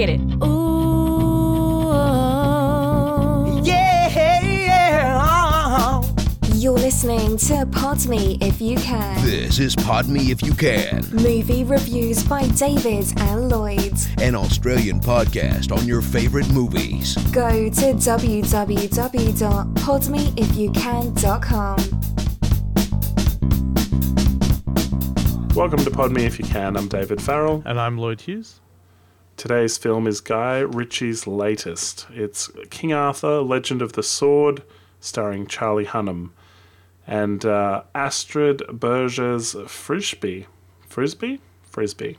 Get it. Ooh. Yeah. You're listening to Pod Me If You Can. This is Pod Me If You Can. Movie reviews by David and Lloyd. An Australian podcast on your favourite movies. Go to www.podmeifyoucan.com. Welcome to Pod Me If You Can. I'm David Farrell. And I'm Lloyd Hughes. Today's film is Guy Ritchie's latest. It's King Arthur, Legend of the Sword, starring Charlie Hunnam. And Astrid Bergès-Frisbey. Frisbey.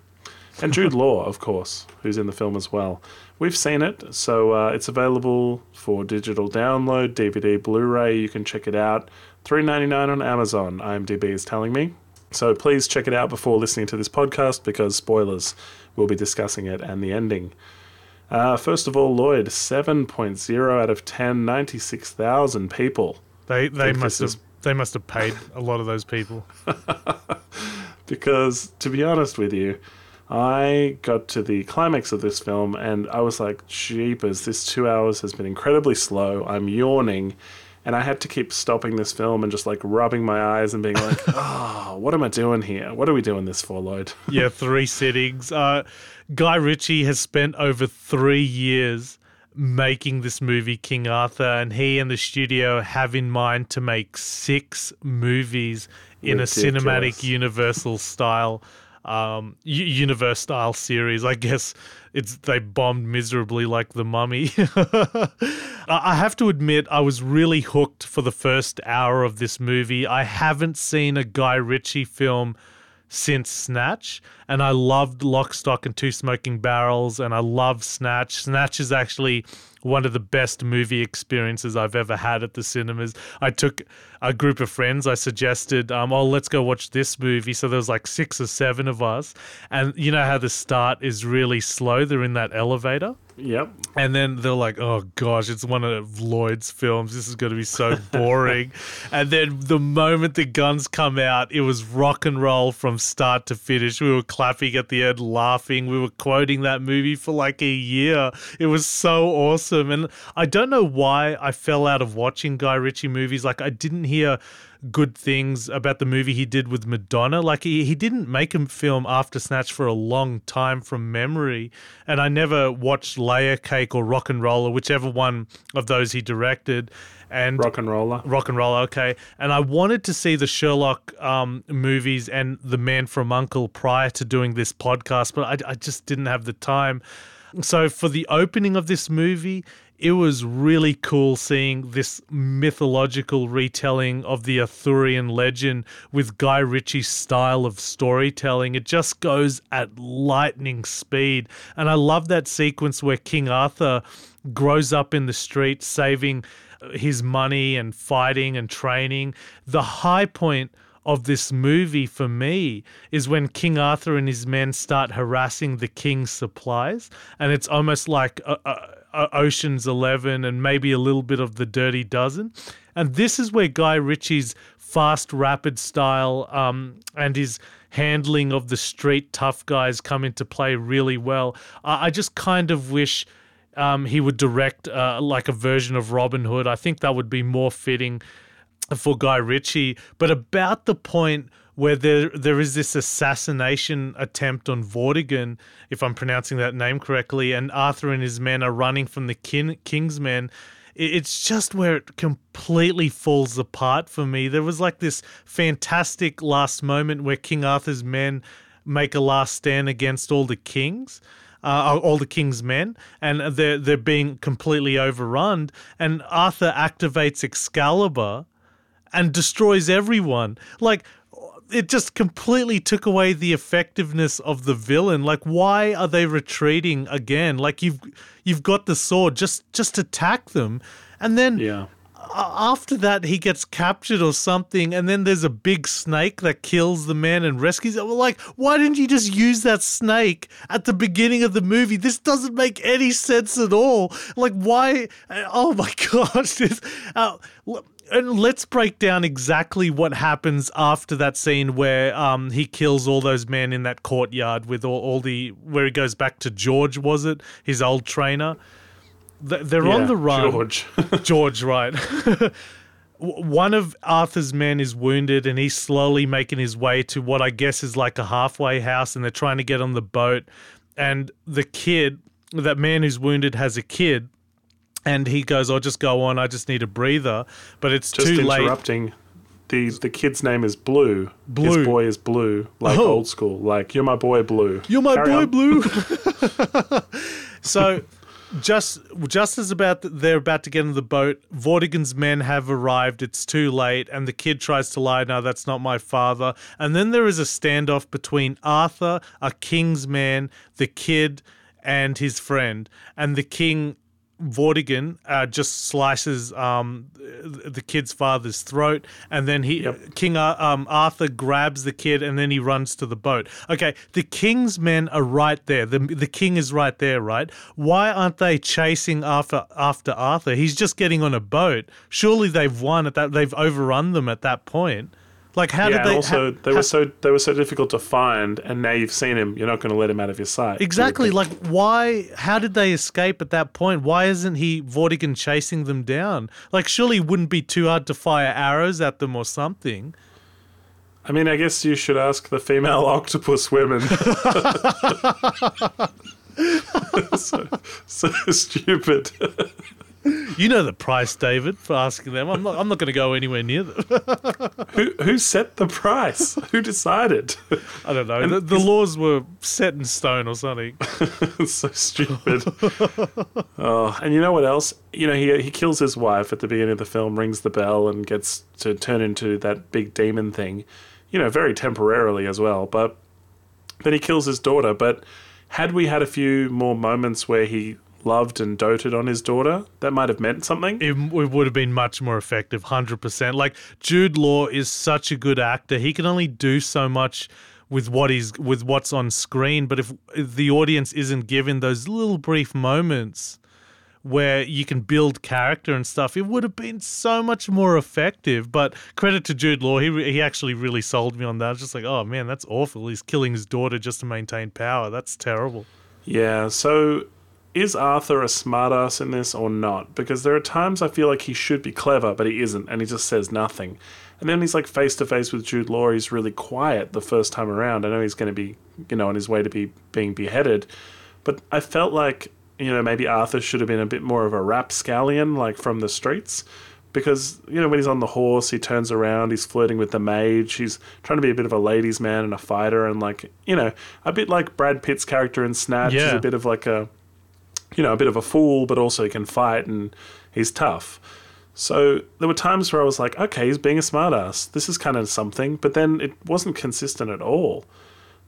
And Jude Law, of course, who's in the film as well. We've seen it, so it's available for digital download, DVD, Blu-ray. You can check it out. $3.99 on Amazon, IMDb is telling me. So please check it out before listening to this podcast, because spoilers, we'll be discussing it and the ending. First of all, Lloyd, 7.0 out of 10, 96,000 people. They must have paid a lot of those people. Because, to be honest with you, I got to the climax of this film and I was like, jeepers, this 2 hours has been incredibly slow. I'm yawning. And I had to keep stopping this film and just like rubbing my eyes and being like, oh, what am I doing here? What are we doing this for, Lloyd? Yeah, 3 sittings. Guy Ritchie has spent over 3 years making this movie King Arthur, and he and the studio have in mind to make 6 movies in ridiculous. A cinematic universal style universe style series. I guess they bombed miserably like The Mummy. I have to admit I was really hooked for the first hour of this movie. I haven't seen a Guy Ritchie film since Snatch, and I loved Lock, Stock, and Two Smoking Barrels, and I love Snatch. Snatch is actually one of the best movie experiences I've ever had at the cinemas. I took a group of friends. I suggested, let's go watch this movie. So there was like 6 or 7 of us, and you know how the start is really slow. They're in that elevator. Yep. And then they're like, oh gosh, it's one of Lloyd's films. This is going to be so boring. And then the moment the guns come out, it was rock and roll from start to finish. We were clapping at the end, laughing. We were quoting that movie for like a year. It was so awesome. And I don't know why I fell out of watching Guy Ritchie movies. Like, I didn't hear good things about the movie he did with Madonna. Like, he didn't make a film after Snatch for a long time from memory, and I never watched Layer Cake or Rock and Roller, whichever one of those he directed. And Rock and Roller, okay. And I wanted to see the Sherlock movies and The Man from UNCLE prior to doing this podcast, but I just didn't have the time. So for the opening of this movie, it was really cool seeing this mythological retelling of the Arthurian legend with Guy Ritchie's style of storytelling. It just goes at lightning speed. And I love that sequence where King Arthur grows up in the streets, saving his money and fighting and training. The high point of this movie for me is when King Arthur and his men start harassing the king's supplies, and it's almost like Ocean's 11 and maybe a little bit of The Dirty Dozen. And this is where Guy Ritchie's fast, rapid style and his handling of the street tough guys come into play really well. I just kind of wish he would direct like a version of Robin Hood. I think that would be more fitting for Guy Ritchie. But about the point where there is this assassination attempt on Vortigern, if I'm pronouncing that name correctly, and Arthur and his men are running from the king's men, it's just where it completely falls apart for me. There was like this fantastic last moment where King Arthur's men make a last stand against all the king's men, and they're being completely overrun, and Arthur activates Excalibur and destroys everyone. Like, it just completely took away the effectiveness of the villain. Like, why are they retreating again? Like, you've got the sword, just attack them. And then after that, he gets captured or something, and then there's a big snake that kills the man and rescues it. Well, like, why didn't you just use that snake at the beginning of the movie? This doesn't make any sense at all. Like, why? Oh my gosh. And let's break down exactly what happens after that scene where he kills all those men in that courtyard with all the where he goes back to George, was it? His old trainer. They're on the run. George, right. One of Arthur's men is wounded and he's slowly making his way to what I guess is like a halfway house, and they're trying to get on the boat. And the kid, that man who's wounded, has a kid. And he goes, I'll just go on. I just need a breather. But it's just too late. Just interrupting. The kid's name is Blue. His boy is Blue, like old school. Like, you're my boy, Blue. You're my boy, Blue. So just as they're about to get on the boat, Vortigern's men have arrived. It's too late. And the kid tries to lie. No, that's not my father. And then there is a standoff between Arthur, a king's man, the kid, and his friend. And the king, Vortigern, just slices the kid's father's throat, and then Arthur grabs the kid, and then he runs to the boat. Okay, the king's men are right there. The king is right there, right? Why aren't they chasing after Arthur? He's just getting on a boat. Surely they've won at that. They've overrun them at that point. Like, how did they? And also, they were so difficult to find, and now you've seen him. You're not going to let him out of your sight. Exactly. Like, why? How did they escape at that point? Why isn't Vortigern chasing them down? Like, surely it wouldn't be too hard to fire arrows at them or something. I mean, I guess you should ask the female octopus women. so stupid. You know the price, David, for asking them. I'm not going to go anywhere near them. Who set the price? Who decided? I don't know. The laws were set in stone or something. It's so stupid. Oh, and you know what else? You know, he kills his wife at the beginning of the film, rings the bell, and gets to turn into that big demon thing. You know, very temporarily as well. But then he kills his daughter. But had we had a few more moments where he loved and doted on his daughter, that might have meant something. It would have been much more effective, 100%. Like, Jude Law is such a good actor. He can only do so much with what's on screen, but if the audience isn't given those little brief moments where you can build character and stuff, it would have been so much more effective. But credit to Jude Law, he actually really sold me on that. I was just like, oh man, that's awful. He's killing his daughter just to maintain power. That's terrible. Yeah, so is Arthur a smartass in this or not? Because there are times I feel like he should be clever, but he isn't, and he just says nothing. And then he's like face to face with Jude Law. He's really quiet the first time around. I know he's going to be, you know, on his way to being beheaded, but I felt like, you know, maybe Arthur should have been a bit more of a rapscallion, like from the streets, because, you know, when he's on the horse, he turns around, he's flirting with the mage, he's trying to be a bit of a ladies' man and a fighter, and, like, you know, a bit like Brad Pitt's character in Snatch. Yeah. He's a bit of like a fool, but also he can fight and he's tough. So there were times where I was like, okay, he's being a smartass. This is kind of something. But then it wasn't consistent at all.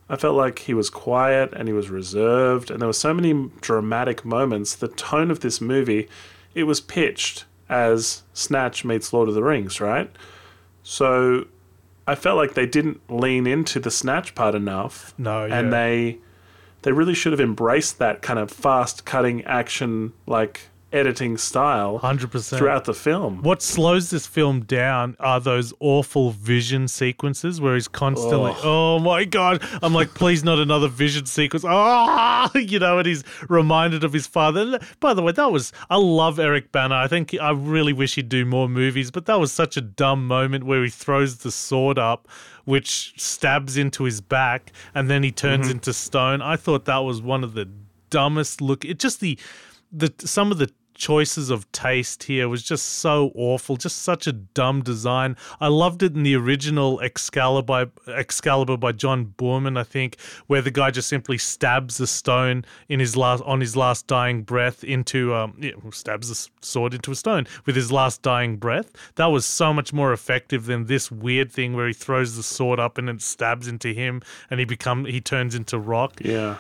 I felt like he was quiet and he was reserved, and there were so many dramatic moments. The tone of this movie, it was pitched as Snatch meets Lord of the Rings, right? So I felt like they didn't lean into the Snatch part enough. No, yeah. And they really should have embraced that kind of fast-cutting action, like, editing style 100%. Throughout the film. What slows this film down are those awful vision sequences where he's constantly, oh my God. I'm like, please not another vision sequence. Oh, you know, and he's reminded of his father. By the way, I love Eric Bana. I really wish he'd do more movies, but that was such a dumb moment where he throws the sword up, which stabs into his back, and then he turns into stone. I thought that was one of the dumbest look. It just some of the choices of taste here was just so awful, just such a dumb design. I loved it in the original Excalibur by John Boorman, I think, where the guy just simply stabs a stone on his last dying breath stabs a sword into a stone with his last dying breath. That was so much more effective than this weird thing where he throws the sword up and it stabs into him and he turns into rock. Yeah.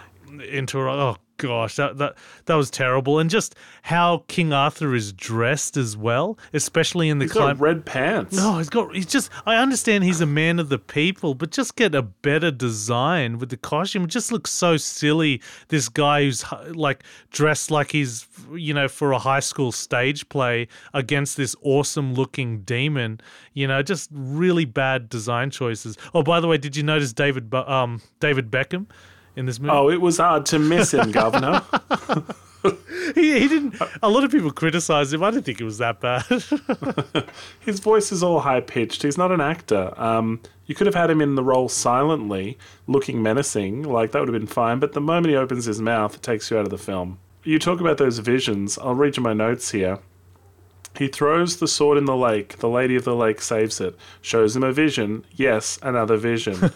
Into a, oh gosh, that was terrible. And just how King Arthur is dressed as well, especially in the got red pants. No, he's just, I understand he's a man of the people, but just get a better design with the costume. It just looks so silly. This guy who's like dressed like he's, you know, for a high school stage play against this awesome looking demon, you know, just really bad design choices. Oh, by the way, did you notice David Beckham in this movie? Oh, it was hard to miss him, Governor. He didn't. A lot of people criticised him. I didn't think it was that bad. His voice is all high pitched. He's not an actor. You could have had him in the role silently, looking menacing. Like that would have been fine. But the moment he opens his mouth, it takes you out of the film. You talk about those visions. I'll read you my notes here. He throws the sword in the lake. The lady of the lake saves it. Shows him a vision. Yes, another vision.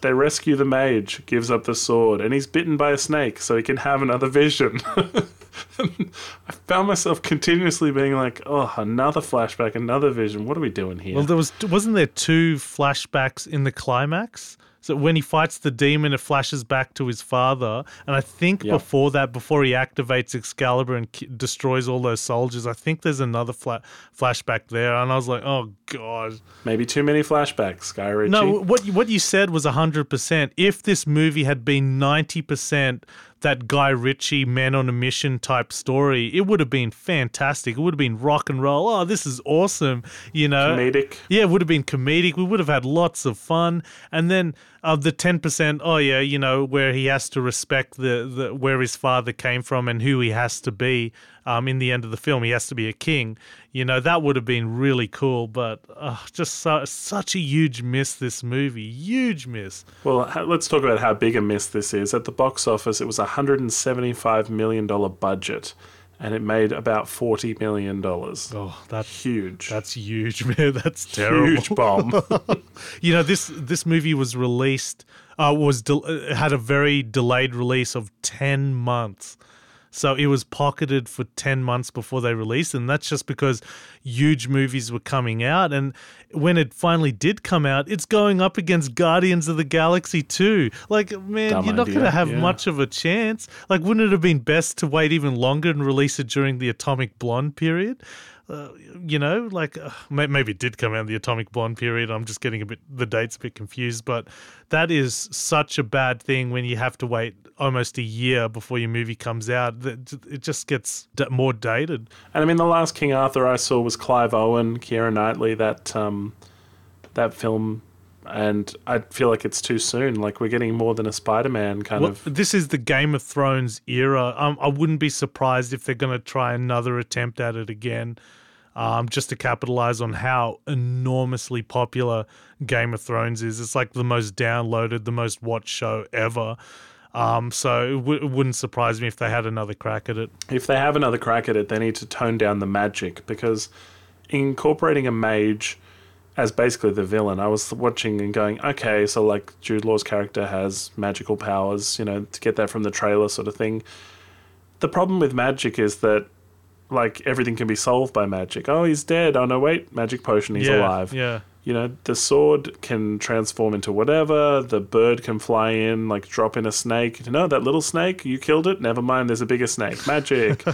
They rescue the mage. Gives up the sword. And he's bitten by a snake so he can have another vision. I found myself continuously being like, oh, another flashback, another vision. What are we doing here? Well, wasn't there two flashbacks in the climax? So when he fights the demon, it flashes back to his father. And I think before that, before he activates Excalibur and destroys all those soldiers, I think there's another flashback there. And I was like, oh, God. Maybe too many flashbacks, Guy Ritchie. No, what you said was 100%. If this movie had been 90% that Guy Ritchie man on a mission type story, it would have been fantastic. It would have been rock and roll. Oh, this is awesome, you know. Comedic. Yeah, it would have been comedic. We would have had lots of fun. And then the 10%, oh yeah, you know, where he has to respect the where his father came from and who he has to be. In the end of the film, he has to be a king. You know, that would have been really cool, but just such a huge miss, this movie. Huge miss. Well, let's talk about how big a miss this is. At the box office, it was a $175 million budget, and it made about $40 million. Oh, that's huge. That's huge, man. That's terrible. Huge bomb. You know, this movie was released, had a very delayed release of 10 months. So it was pocketed for 10 months before they released, and that's just because huge movies were coming out. And when it finally did come out, it's going up against Guardians of the Galaxy 2. Like, man, you're not going to have much of a chance. Like, wouldn't it have been best to wait even longer and release it during the Atomic Blonde period? You know, like maybe it did come out in the Atomic Blonde period. I'm just getting the dates a bit confused, but that is such a bad thing when you have to wait almost a year before your movie comes out. It just gets more dated. And I mean, the last King Arthur I saw was Clive Owen, Keira Knightley, that film. And I feel like it's too soon. Like, we're getting more than a Spider-Man kind of. This is the Game of Thrones era. I wouldn't be surprised if they're going to try another attempt at it again, just to capitalize on how enormously popular Game of Thrones is. It's like the most downloaded, the most watched show ever. So it wouldn't surprise me if they had another crack at it. If they have another crack at it, they need to tone down the magic, because incorporating a mage as basically the villain, I was watching and going, okay, so like Jude Law's character has magical powers, you know, to get that from the trailer sort of thing. The problem with magic is that, like, everything can be solved by magic. Oh, he's dead. Oh, no, wait, magic potion, he's alive. Yeah. You know, the sword can transform into whatever. The bird can fly in, like drop in a snake. No, that little snake, you killed it. Never mind, there's a bigger snake. Magic.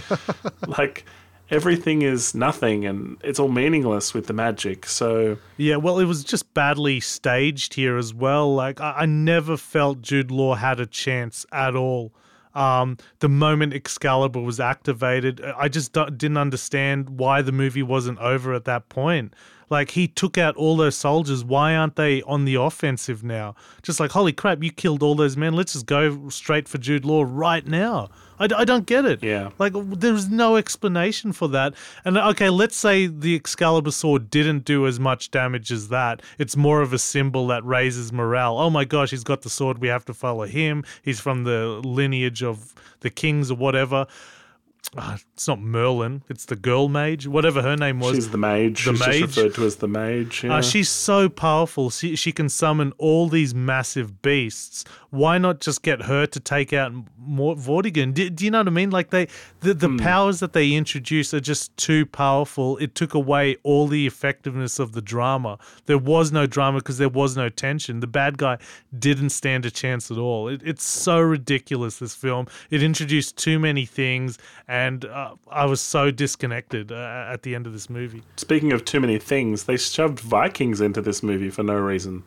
Like, everything is nothing, and it's all meaningless with the magic. So yeah, well, it was just badly staged here as well. Like, I never felt Jude Law had a chance at all. The moment Excalibur was activated, I just didn't understand why the movie wasn't over at that point. Like, he took out all those soldiers. Why aren't they on the offensive now? Just like, holy crap, you killed all those men. Let's just go straight for Jude Law right now. I don't get it. Yeah. Like, there's no explanation for that. And, okay, let's say the Excalibur sword didn't do as much damage as that. It's more of a symbol that raises morale. Oh, my gosh, he's got the sword. We have to follow him. He's from the lineage of the kings or whatever. It's not Merlin. It's the girl mage, whatever her name was. She's the mage. She's referred to as the mage. Yeah. She's so powerful. She can summon all these massive beasts. Why not just get her to take out more Vortigern? Do you know what I mean? Like the powers that they introduce are just too powerful. It took away all the effectiveness of the drama. There was no drama because there was no tension. The bad guy didn't stand a chance at all. It's so ridiculous, this film. It introduced too many things. And I was so disconnected at the end of this movie. Speaking of too many things, they shoved Vikings into this movie for no reason.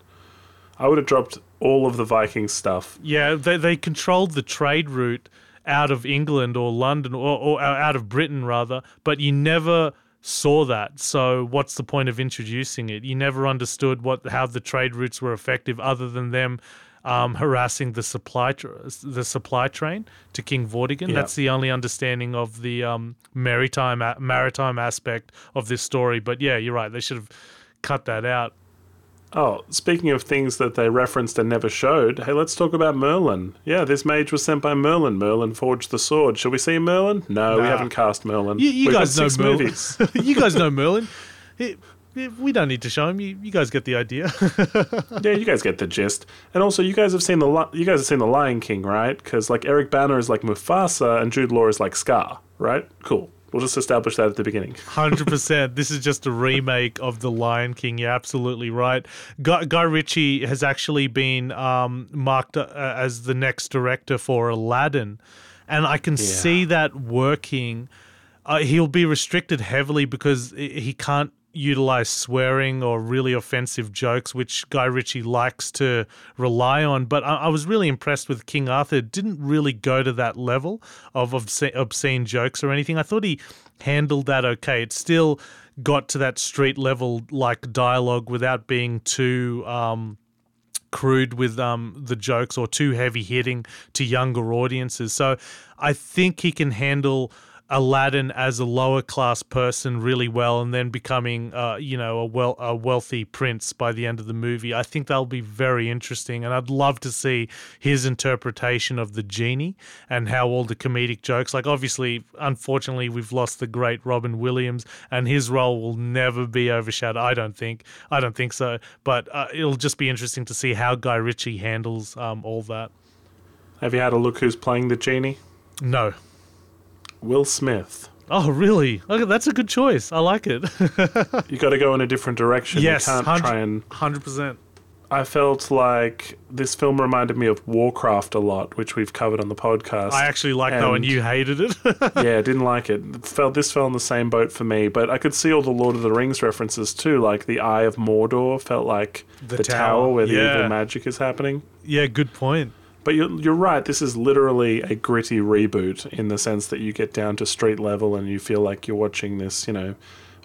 I would have dropped all of the Viking stuff. Yeah, they controlled the trade route out of England or London or out of Britain, rather, but you never saw that. So what's the point of introducing it? You never understood how the trade routes were effective other than them harassing the supply train to King Vortigern. Yep. That's the only understanding of the maritime aspect of this story. But yeah, you're right. They should have cut that out. Oh, speaking of things that they referenced and never showed, hey, let's talk about Merlin. Yeah, this mage was sent by Merlin. Merlin forged the sword. Shall we see Merlin? No, we haven't cast Merlin. You guys know Merlin. You guys know Merlin. We don't need to show him. You guys get the idea. Yeah, you guys get the gist. And also, you guys have seen the Lion King, right? Because like Eric Bana is like Mufasa, and Jude Law is like Scar, right? Cool. We'll just establish that at the beginning. 100%. This is just a remake of The Lion King. You're absolutely right. Guy Ritchie has actually been marked as the next director for Aladdin, and I can see that working. He'll be restricted heavily because he can't utilize swearing or really offensive jokes, which Guy Ritchie likes to rely on. But I was really impressed with King Arthur. It didn't really go to that level of obscene jokes or anything. I thought he handled that okay. It still got to that street level like dialogue without being too crude with the jokes or too heavy hitting to younger audiences. So I think he can handle Aladdin as a lower class person really well, and then becoming, a wealthy prince by the end of the movie. I think that'll be very interesting, and I'd love to see his interpretation of the genie and how all the comedic jokes. Like, obviously, unfortunately, we've lost the great Robin Williams, and his role will never be overshadowed. I don't think so. But it'll just be interesting to see how Guy Ritchie handles all that. Have you had a look who's playing the genie? No. Will Smith. Oh, really? Okay, that's a good choice. I like it. You got to go in a different direction. Yes, you can't try and 100%. I felt like this film reminded me of Warcraft a lot, which we've covered on the podcast. I actually liked that one. You hated it. Yeah, didn't like it. This fell in the same boat for me, but I could see all the Lord of the Rings references too, like the Eye of Mordor felt like the tower where the evil magic is happening. Yeah, good point. But you're right, this is literally a gritty reboot in the sense that you get down to street level and you feel like you're watching this, Well,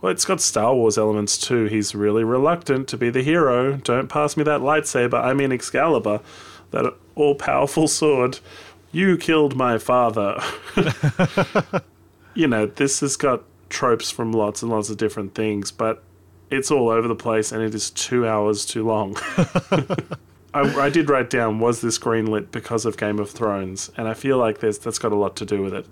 it's got Star Wars elements too. He's really reluctant to be the hero. Don't pass me that lightsaber. I mean Excalibur, that all-powerful sword. You killed my father. This has got tropes from lots and lots of different things, but it's all over the place and it is 2 hours too long. I did write down, was this greenlit because of Game of Thrones? And I feel like that's got a lot to do with it.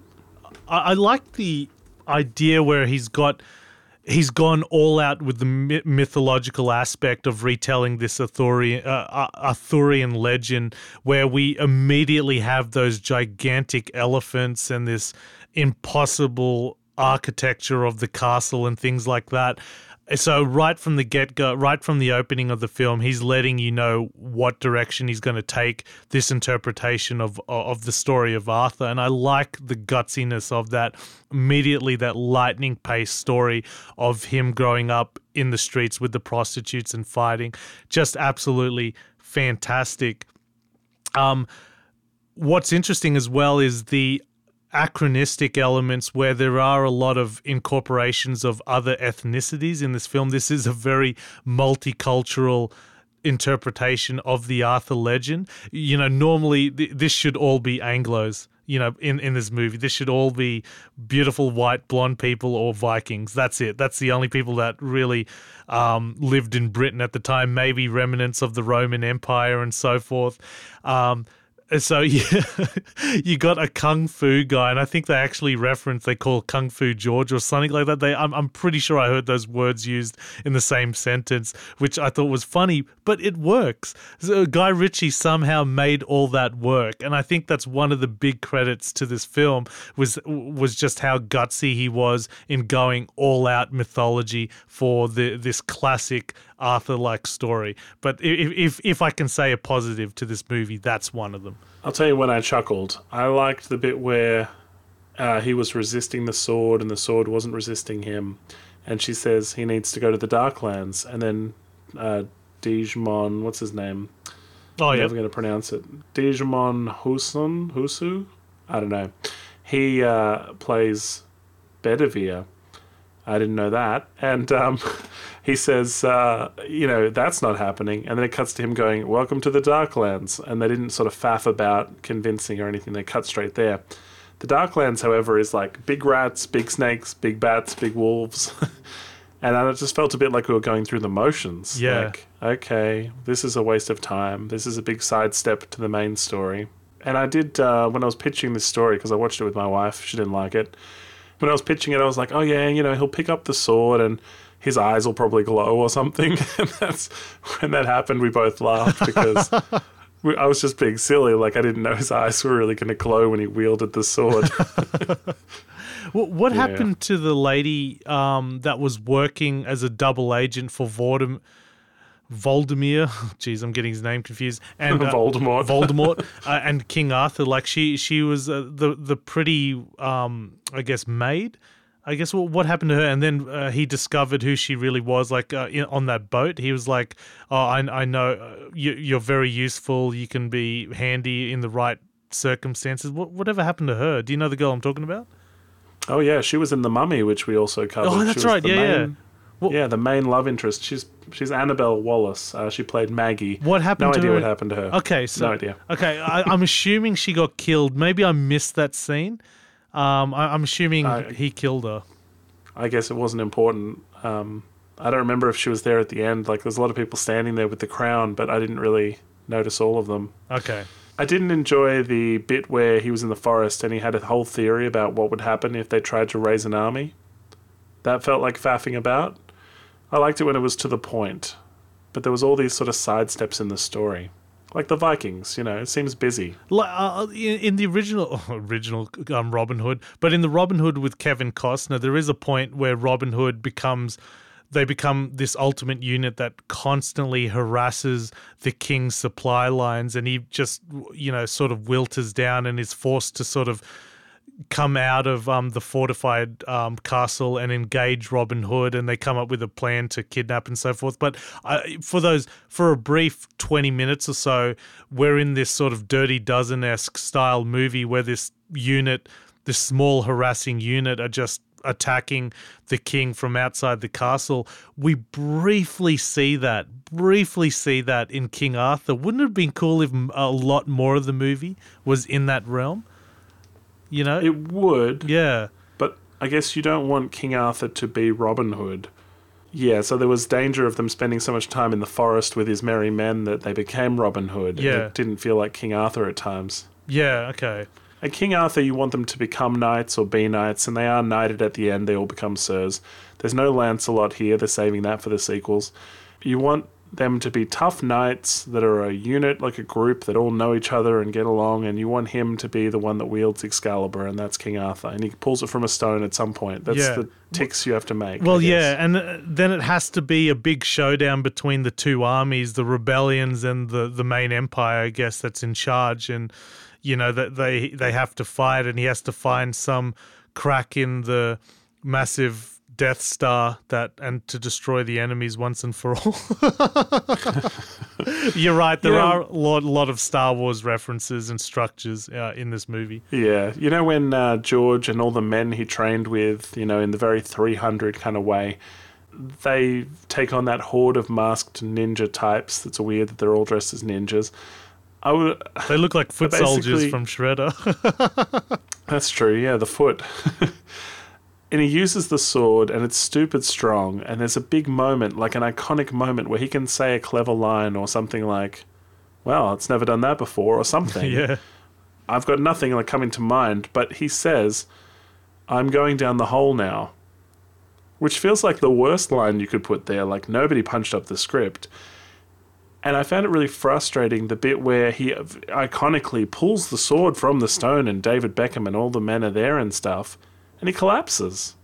I like the idea where he's gone all out with the mythological aspect of retelling this Arthurian legend, where we immediately have those gigantic elephants and this impossible architecture of the castle and things like that. So right from the get-go, right from the opening of the film, he's letting you know what direction he's going to take this interpretation of the story of Arthur. And I like the gutsiness of that, immediately that lightning-paced story of him growing up in the streets with the prostitutes and fighting. Just absolutely fantastic. What's interesting as well is the anachronistic elements where there are a lot of incorporations of other ethnicities in this film. This is a very multicultural interpretation of the Arthur legend. Normally this should all be Anglos, in this movie. This should all be beautiful white blonde people or Vikings. That's it. That's the only people that really lived in Britain at the time, maybe remnants of the Roman Empire and so forth. So you got a kung fu guy, and I think they actually call Kung Fu George or something like that. I'm pretty sure I heard those words used in the same sentence, which I thought was funny, but it works. So Guy Ritchie somehow made all that work, and I think that's one of the big credits to this film was just how gutsy he was in going all out mythology for this classic Arthur-like story. But if I can say a positive to this movie, that's one of them. I'll tell you when I chuckled. I liked the bit where he was resisting the sword and the sword wasn't resisting him. And she says he needs to go to the Darklands. And then Djimon, what's his name? Oh, yeah. I'm never going to pronounce it. Djimon Hounsou? I don't know. He plays Bedivere. I didn't know that. And he says, that's not happening. And then it cuts to him going, welcome to the Darklands. And they didn't sort of faff about convincing or anything. They cut straight there. The Darklands, however, is like big rats, big snakes, big bats, big wolves. And I just felt a bit like we were going through the motions. Yeah. Like, okay, this is a waste of time. This is a big sidestep to the main story. And I did, when I was pitching this story, because I watched it with my wife, she didn't like it. When I was pitching it, I was like, oh, yeah, he'll pick up the sword and his eyes will probably glow or something. And that's when that happened, we both laughed because I was just being silly. Like, I didn't know his eyes were really going to glow when he wielded the sword. What happened to the lady that was working as a double agent for Voldemort, jeez, I'm getting his name confused, and Voldemort and King Arthur? Like she was the pretty, I guess, maid. I guess what happened to her? And then he discovered who she really was. Like on that boat, he was like, "Oh, I know you're very useful. You can be handy in the right circumstances." Whatever happened to her? Do you know the girl I'm talking about? Oh yeah, she was in The Mummy, which we also covered. Oh, that's right. Yeah. Well, yeah, the main love interest. She's Annabelle Wallis. She played Maggie. What happened to her? No idea what happened to her. Okay, so... No idea. Okay, I'm assuming she got killed. Maybe I missed that scene. I'm assuming he killed her. I guess it wasn't important. I don't remember if she was there at the end. Like, there's a lot of people standing there with the crown, but I didn't really notice all of them. Okay. I didn't enjoy the bit where he was in the forest and he had a whole theory about what would happen if they tried to raise an army. That felt like faffing about. I liked it when it was to the point, but there was all these sort of sidesteps in the story. Like the Vikings, it seems busy. In the original Robin Hood, but in the Robin Hood with Kevin Costner, there is a point where Robin Hood become this ultimate unit that constantly harasses the king's supply lines, and he just, sort of wilters down and is forced to sort of come out of the fortified castle and engage Robin Hood, and they come up with a plan to kidnap and so forth. But for a brief 20 minutes or so, we're in this sort of Dirty Dozen-esque style movie where this small harassing unit are just attacking the king from outside the castle. We briefly see that in King Arthur. Wouldn't it have been cool if a lot more of the movie was in that realm? It would. Yeah. But I guess you don't want King Arthur to be Robin Hood. Yeah, so there was danger of them spending so much time in the forest with his merry men that they became Robin Hood. Yeah. It didn't feel like King Arthur at times. Yeah, okay. At King Arthur, you want them to become knights or be knights, and they are knighted at the end. They all become sirs. There's no Lancelot here. They're saving that for the sequels. You want them to be tough knights that are a unit, like a group that all know each other and get along, and you want him to be the one that wields Excalibur, and that's King Arthur, and he pulls it from a stone at some point. That's the ticks you have to make. Well, yeah, and then it has to be a big showdown between the two armies, the rebellions and the main empire, I guess, that's in charge, and that they have to fight, and he has to find some crack in the massive Death Star to destroy the enemies once and for all. You're right. There are a lot of Star Wars references and structures in this movie. Yeah. When George and all the men he trained with, in the very 300 kind of way, they take on that horde of masked ninja types. That's weird that they're all dressed as ninjas. They look like foot soldiers from Shredder. That's true. Yeah, the foot. And he uses the sword, and it's stupid strong, and there's a big moment, like an iconic moment, where he can say a clever line or something like, well, it's never done that before or something. Yeah. I've got nothing like coming to mind, but he says, I'm going down the hole now, which feels like the worst line you could put there. Like, nobody punched up the script. And I found it really frustrating, the bit where he iconically pulls the sword from the stone and David Beckham and all the men are there and stuff, and he collapses.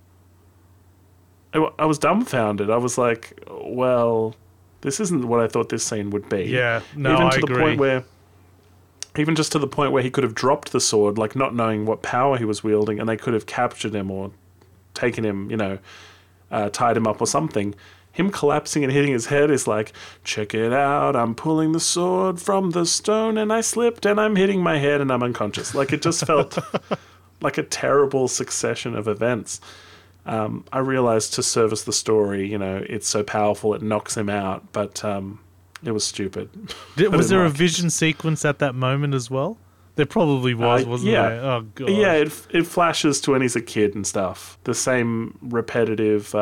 I was dumbfounded. I was like, well, this isn't what I thought this scene would be. Yeah, no, I agree. Even just to the point where he could have dropped the sword, like not knowing what power he was wielding, and they could have captured him or taken him, tied him up or something. Him collapsing and hitting his head is like, check it out, I'm pulling the sword from the stone and I slipped and I'm hitting my head and I'm unconscious. Like, it just felt like a terrible succession of events. I realized to service the story, it's so powerful it knocks him out, but it was stupid. Was there a vision sequence at that moment as well? There probably was, wasn't there? Oh, God. Yeah, it flashes to when he's a kid and stuff. The same repetitive,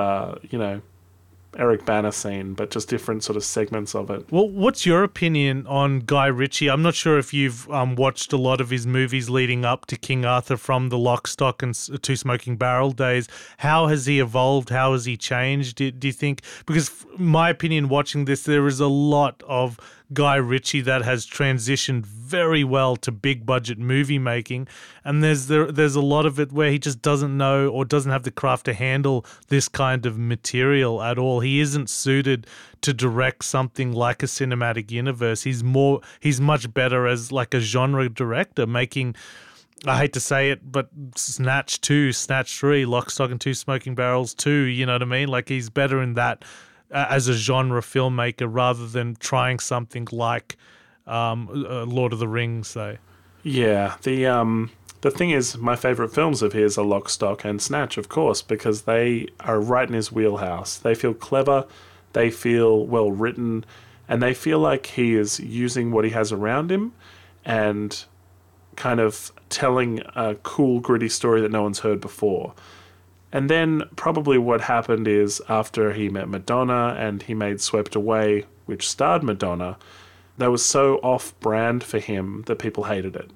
Eric Bana scene, but just different sort of segments of it. Well, what's your opinion on Guy Ritchie? I'm not sure if you've watched a lot of his movies leading up to King Arthur from the Lock, Stock, and Two Smoking Barrel days. How has he evolved? How has he changed? Do you think? Because my opinion watching this, there is a lot of Guy Ritchie that has transitioned very well to big budget movie making, and there's a lot of it where he just doesn't know or doesn't have the craft to handle this kind of material at all. He isn't suited to direct something like a cinematic universe. He's much better as like a genre director, making, I hate to say it, but Snatch 2, Snatch 3, Lock, Stock, and Two Smoking Barrels 2, you know what I mean? Like, he's better in that as a genre filmmaker rather than trying something like Lord of the Rings, say. Yeah, the thing is, my favourite films of his are Lock, Stock and Snatch, of course, because they are right in his wheelhouse. They feel clever, they feel well-written, and they feel like he is using what he has around him and kind of telling a cool, gritty story that no one's heard before. And then probably what happened is after he met Madonna and he made Swept Away, which starred Madonna, that was so off-brand for him that people hated it.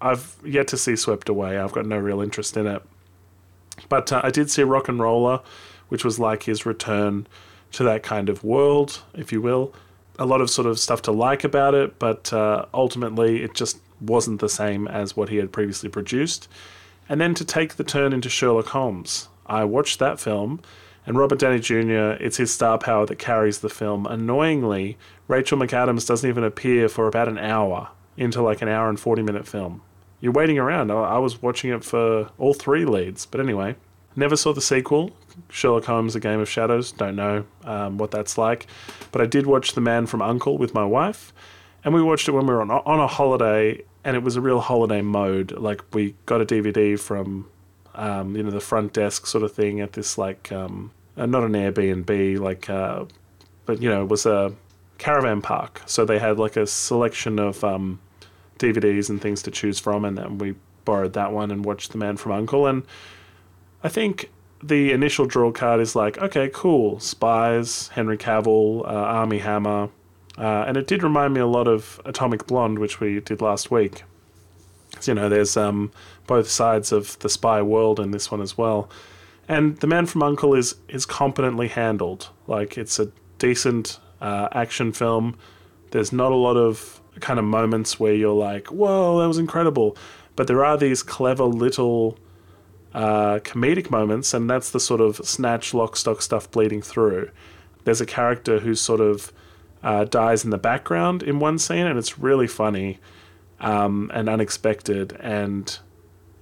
I've yet to see Swept Away. I've got no real interest in it. But I did see Rock and Roller, which was like his return to that kind of world, if you will. A lot of sort of stuff to like about it, but ultimately it just wasn't the same as what he had previously produced. And then to take the turn into Sherlock Holmes. I watched that film, and Robert Downey Jr., it's his star power that carries the film. Annoyingly, Rachel McAdams doesn't even appear for about an hour into like an hour and 40-minute film. You're waiting around. I was watching it for all three leads. But anyway, never saw the sequel, Sherlock Holmes, A Game of Shadows. Don't know what that's like. But I did watch The Man from UNCLE with my wife, and we watched it when we were on a holiday. And it was a real holiday mode. Like, we got a DVD from, the front desk sort of thing at this, like, not an Airbnb, like, but, it was a caravan park. So they had, like, a selection of DVDs and things to choose from. And then we borrowed that one and watched The Man from UNCLE. And I think the initial draw card is like, okay, cool. Spies, Henry Cavill, Armie Hammer. And it did remind me a lot of Atomic Blonde, which we did last week. So, there's both sides of the spy world in this one as well. And The Man from UNCLE is competently handled. Like, it's a decent action film. There's not a lot of kind of moments where you're like, whoa, that was incredible. But there are these clever little comedic moments, and that's the sort of Snatch, Lock, Stock stuff bleeding through. There's a character who's sort of dies in the background in one scene, and it's really funny and unexpected, and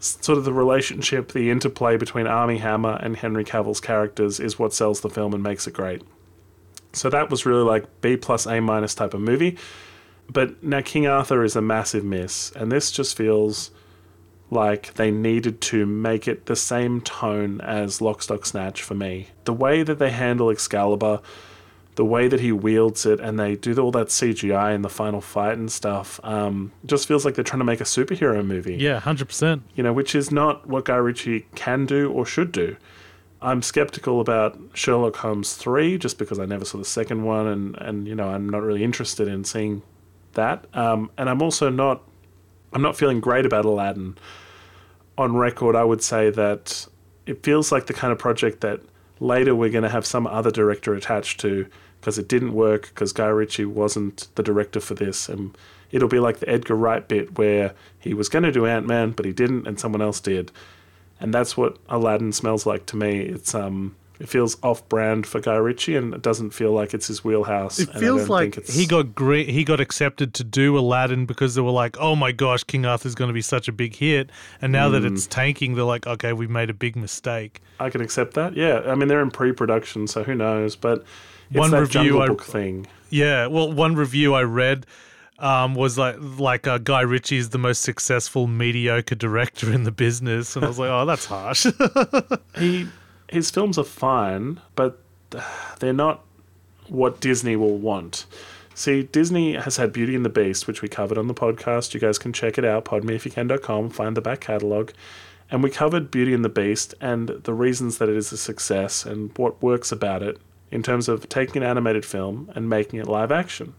sort of the relationship, the interplay between Armie Hammer and Henry Cavill's characters is what sells the film and makes it great. So that was really like B+, A- type of movie. But now King Arthur is a massive miss, and this just feels like they needed to make it the same tone as Lock, Stock, Snatch for me. The way that they handle Excalibur, the way that he wields it, and they do all that CGI in the final fight and stuff, just feels like they're trying to make a superhero movie. Yeah, 100%. Which is not what Guy Ritchie can do or should do. I'm skeptical about Sherlock Holmes 3, just because I never saw the second one, and I'm not really interested in seeing that. And I'm also not... I'm not feeling great about Aladdin. On record, I would say that it feels like the kind of project that later we're going to have some other director attached to because it didn't work, because Guy Ritchie wasn't the director for this. And it'll be like the Edgar Wright bit where he was going to do Ant-Man, but he didn't, and someone else did. And that's what Aladdin smells like to me. It's it feels off-brand for Guy Ritchie, and it doesn't feel like it's his wheelhouse. It feels like he got accepted to do Aladdin because they were like, oh my gosh, King Arthur's going to be such a big hit. And now that it's tanking, they're like, okay, we've made a big mistake. I can accept that, yeah. I mean, they're in pre-production, so who knows. But it's one that review Jungle Book thing. Yeah, well, one review I read... was like Guy Ritchie is the most successful mediocre director in the business, and I was like, oh, that's harsh. His films are fine, but they're not what Disney will want. See, Disney has had Beauty and the Beast, which we covered on the podcast. You guys can check it out, podmeifyoucan.com, find the back catalogue. And we covered Beauty and the Beast and the reasons that it is a success and what works about it in terms of taking an animated film and making it live action.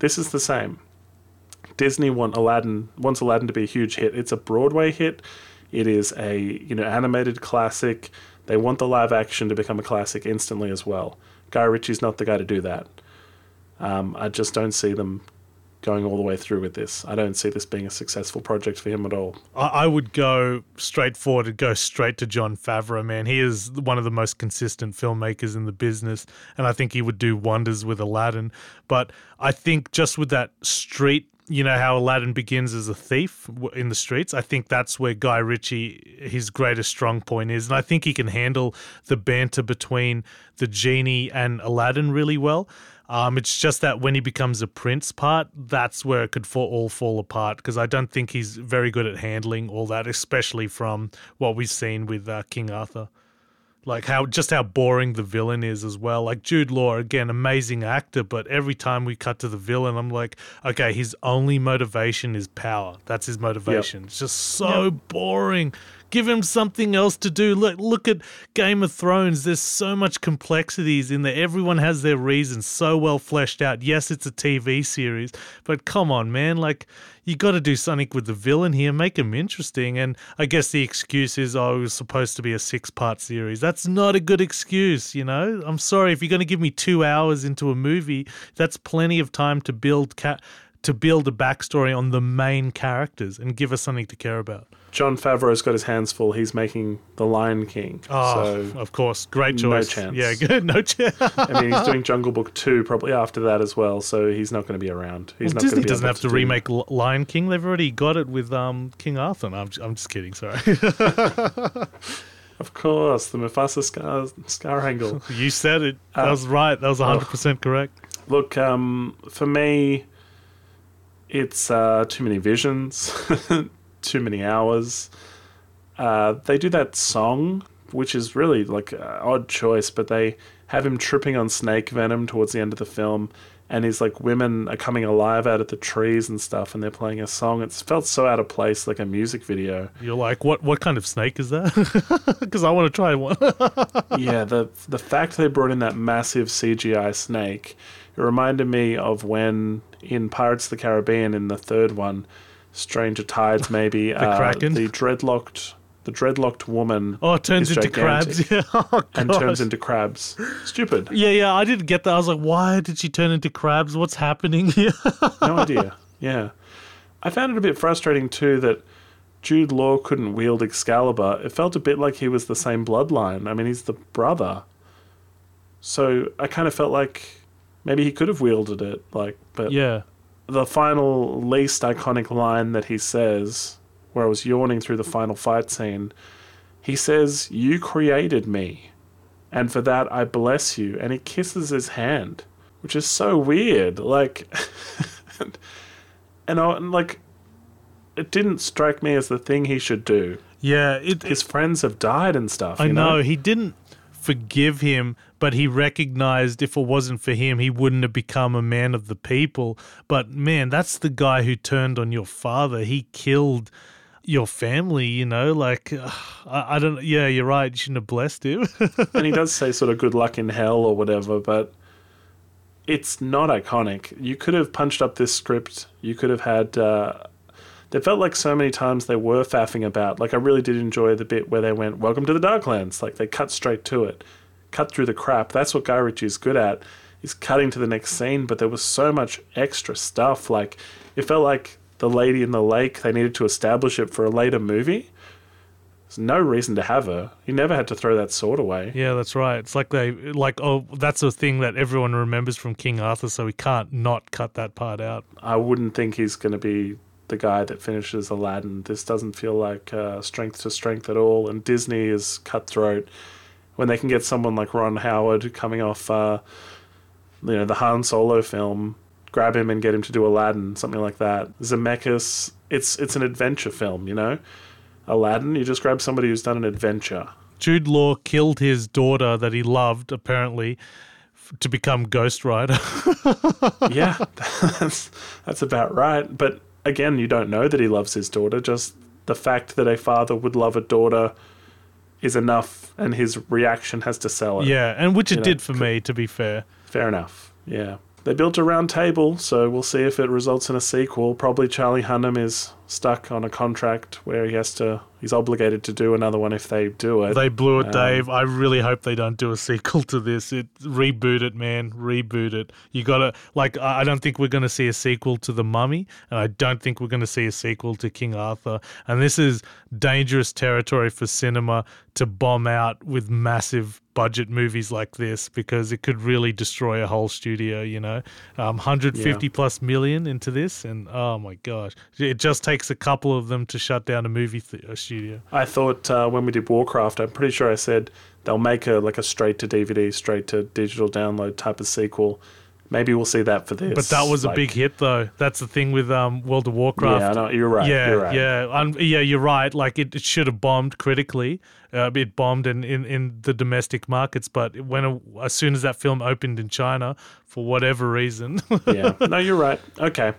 This is the same. Disney wants Aladdin to be a huge hit. It's a Broadway hit. It is a animated classic. They want the live action to become a classic instantly as well. Guy Ritchie's not the guy to do that. I just don't see them going all the way through with this. I don't see this being a successful project for him at all. I would go straight forward and go straight to Jon Favreau, man. He is one of the most consistent filmmakers in the business, and I think he would do wonders with Aladdin. But I think just with that street, how Aladdin begins as a thief in the streets, I think that's where Guy Ritchie, his greatest strong point is. And I think he can handle the banter between the genie and Aladdin really well. It's just that when he becomes a prince part, that's where it could all fall apart, because I don't think he's very good at handling all that, especially from what we've seen with King Arthur. Like how boring the villain is as well. Like Jude Law, again, amazing actor, but every time we cut to the villain, I'm like, okay, his only motivation is power. That's his motivation. Yep. It's just so boring. Give him something else to do. Look at Game of Thrones. There's so much complexities in there. Everyone has their reasons so well fleshed out. Yes, it's a TV series, but come on, man. Like, you got to do something with the villain here. Make him interesting. And I guess the excuse is, it was supposed to be a 6-part series. That's not a good excuse, I'm sorry. If you're going to give me 2 hours into a movie, that's plenty of time to build a backstory on the main characters and give us something to care about. Jon Favreau's got his hands full. He's making The Lion King. Oh, so of course. Great choice. No chance. Yeah, good. No chance. I mean, he's doing Jungle Book 2 probably after that as well, so he's not going to be around. Disney doesn't have to remake Lion King. They've already got it with King Arthur. No, I'm just kidding, sorry. Of course, the Mufasa scar angle. You said it. That was right. That was 100% correct. Look, for me... it's too many visions, too many hours. They do that song, which is really like an odd choice, but they have him tripping on snake venom towards the end of the film, and he's like, women are coming alive out of the trees and stuff, and they're playing a song. It felt so out of place, like a music video. You're like, what kind of snake is that? Because I want to try one. Yeah, the fact they brought in that massive CGI snake, it reminded me of when... in Pirates of the Caribbean, in the third one, Stranger Tides, maybe the Kraken, the dreadlocked woman. Oh, turns into crabs, yeah, oh, and turns into crabs. Stupid. Yeah. I didn't get that. I was like, why did she turn into crabs? What's happening here? No idea. Yeah, I found it a bit frustrating too that Jude Law couldn't wield Excalibur. It felt a bit like he was the same bloodline. I mean, he's the brother, so I kind of felt like. Maybe he could have wielded it, but yeah. The final least iconic line that he says, where I was yawning through the final fight scene, he says, "You created me, and for that I bless you," and he kisses his hand, which is so weird. It didn't strike me as the thing he should do. Yeah, his friends have died and stuff. I know he didn't forgive him, but he recognized if it wasn't for him, he wouldn't have become a man of the people. But man, that's the guy who turned on your father. He killed your family, I don't. Yeah, you're right. You shouldn't have blessed him. And he does say sort of good luck in hell or whatever, but it's not iconic. You could have punched up this script. You could have had... They felt like so many times they were faffing about. Like, I really did enjoy the bit where they went, "Welcome to the Darklands." Like, they cut straight to it. Cut through the crap. That's what Guy Ritchie's good at. He's cutting to the next scene, but there was so much extra stuff. Like, it felt like the lady in the lake, they needed to establish it for a later movie. There's no reason to have her. He never had to throw that sword away. Yeah, that's right. It's like they, like, oh, that's a thing that everyone remembers from King Arthur, so we can't not cut that part out. I wouldn't think he's going to be the guy that finishes Aladdin. This doesn't feel like strength to strength at all, and Disney is cutthroat. When they can get someone like Ron Howard coming off, the Han Solo film, grab him and get him to do Aladdin, something like that. Zemeckis, it's an adventure film, you know? Aladdin, you just grab somebody who's done an adventure. Jude Law killed his daughter that he loved, apparently, to become Ghost Rider. Yeah, that's about right. But again, you don't know that he loves his daughter. Just the fact that a father would love a daughter is enough, and his reaction has to sell it. Yeah, and which it did for me, to be fair. Fair enough, yeah. They built a round table, so we'll see if it results in a sequel. Probably Charlie Hunnam is stuck on a contract where he's obligated to do another one if they do it. They blew it, Dave. I really hope they don't do a sequel to this. Reboot it, man. Reboot it. You gotta, like, I don't think we're going to see a sequel to The Mummy, and I don't think we're going to see a sequel to King Arthur. And this is dangerous territory for cinema to bomb out with massive budget movies like this, because it could really destroy a whole studio, you know. 150 plus million into this, and oh my gosh, it just takes a couple of them to shut down a movie studio. I thought when we did Warcraft, I'm pretty sure I said they'll make a straight to DVD, straight to digital download type of sequel. Maybe we'll see that for this. But that was a big hit, though. That's the thing with World of Warcraft. Yeah, no, you're right. Yeah, you're right. Yeah, you're right. Like, it should have bombed critically. It bombed in the domestic markets, but as soon as that film opened in China, for whatever reason. Yeah, no, you're right. Okay.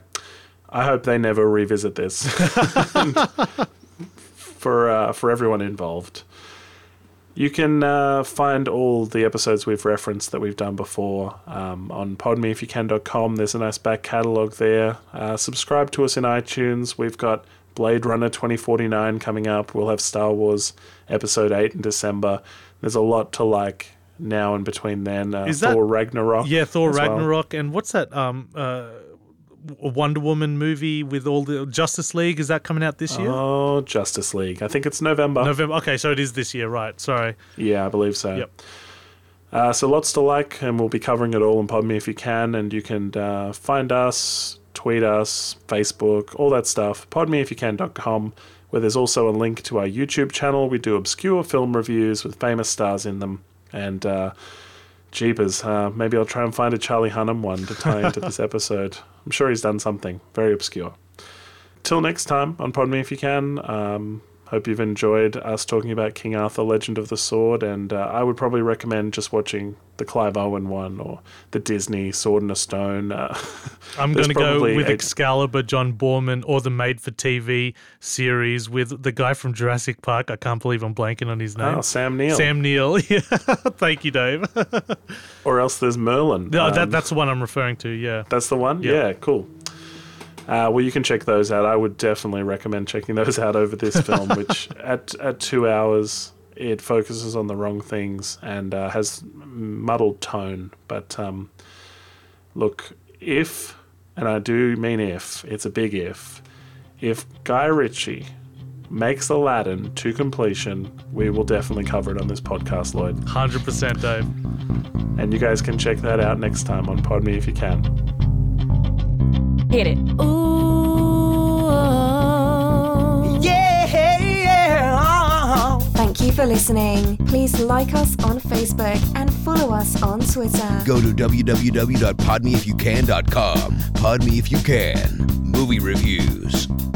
I hope they never revisit this for everyone involved. You can find all the episodes we've referenced that we've done before on podmeifyoucan.com. There's a nice back catalogue there. Subscribe to us in iTunes. We've got Blade Runner 2049 coming up. We'll have Star Wars Episode 8 in December. There's a lot to like now and between then. Thor Ragnarok. Yeah, Thor Ragnarok. Well. And what's that Wonder Woman movie with all the Justice League, is that coming out this year? Oh, Justice League. I think it's November. Okay, so it is this year, right? Sorry. Yeah, I believe so. Yep. So lots to like, and we'll be covering it all on Pod Me If You Can, and you can find us, tweet us, Facebook, all that stuff. podmeifyoucan.com, where there's also a link to our YouTube channel. We do obscure film reviews with famous stars in them, and jeepers, maybe I'll try and find a Charlie Hunnam one to tie into this episode. I'm sure he's done something very obscure. Till next time on Pod Me If You Can, hope you've enjoyed us talking about King Arthur, Legend of the Sword, and I would probably recommend just watching the Clive Owen one or the Disney Sword in a Stone. I'm going to go with Excalibur, John Boorman, or the made-for-TV series with the guy from Jurassic Park. I can't believe I'm blanking on his name. Oh, Sam Neill. Sam Neill, yeah. Thank you, Dave. Or else there's Merlin. No, that's the one I'm referring to, yeah. That's the one? Yep. Yeah, cool. Well, you can check those out. I would definitely recommend checking those out over this film, which at 2 hours, it focuses on the wrong things and has muddled tone. But look, if, and I do mean if, it's a big if Guy Ritchie makes Aladdin to completion, we will definitely cover it on this podcast, Lloyd. 100%, Dave. And you guys can check that out next time on Pod Me If You Can. Hit it. Ooh. Yeah, yeah. Uh-huh. Thank you for listening. Please like us on Facebook and follow us on Twitter. Go to www.podmeifyoucan.com. Pod Me If You Can. Movie reviews.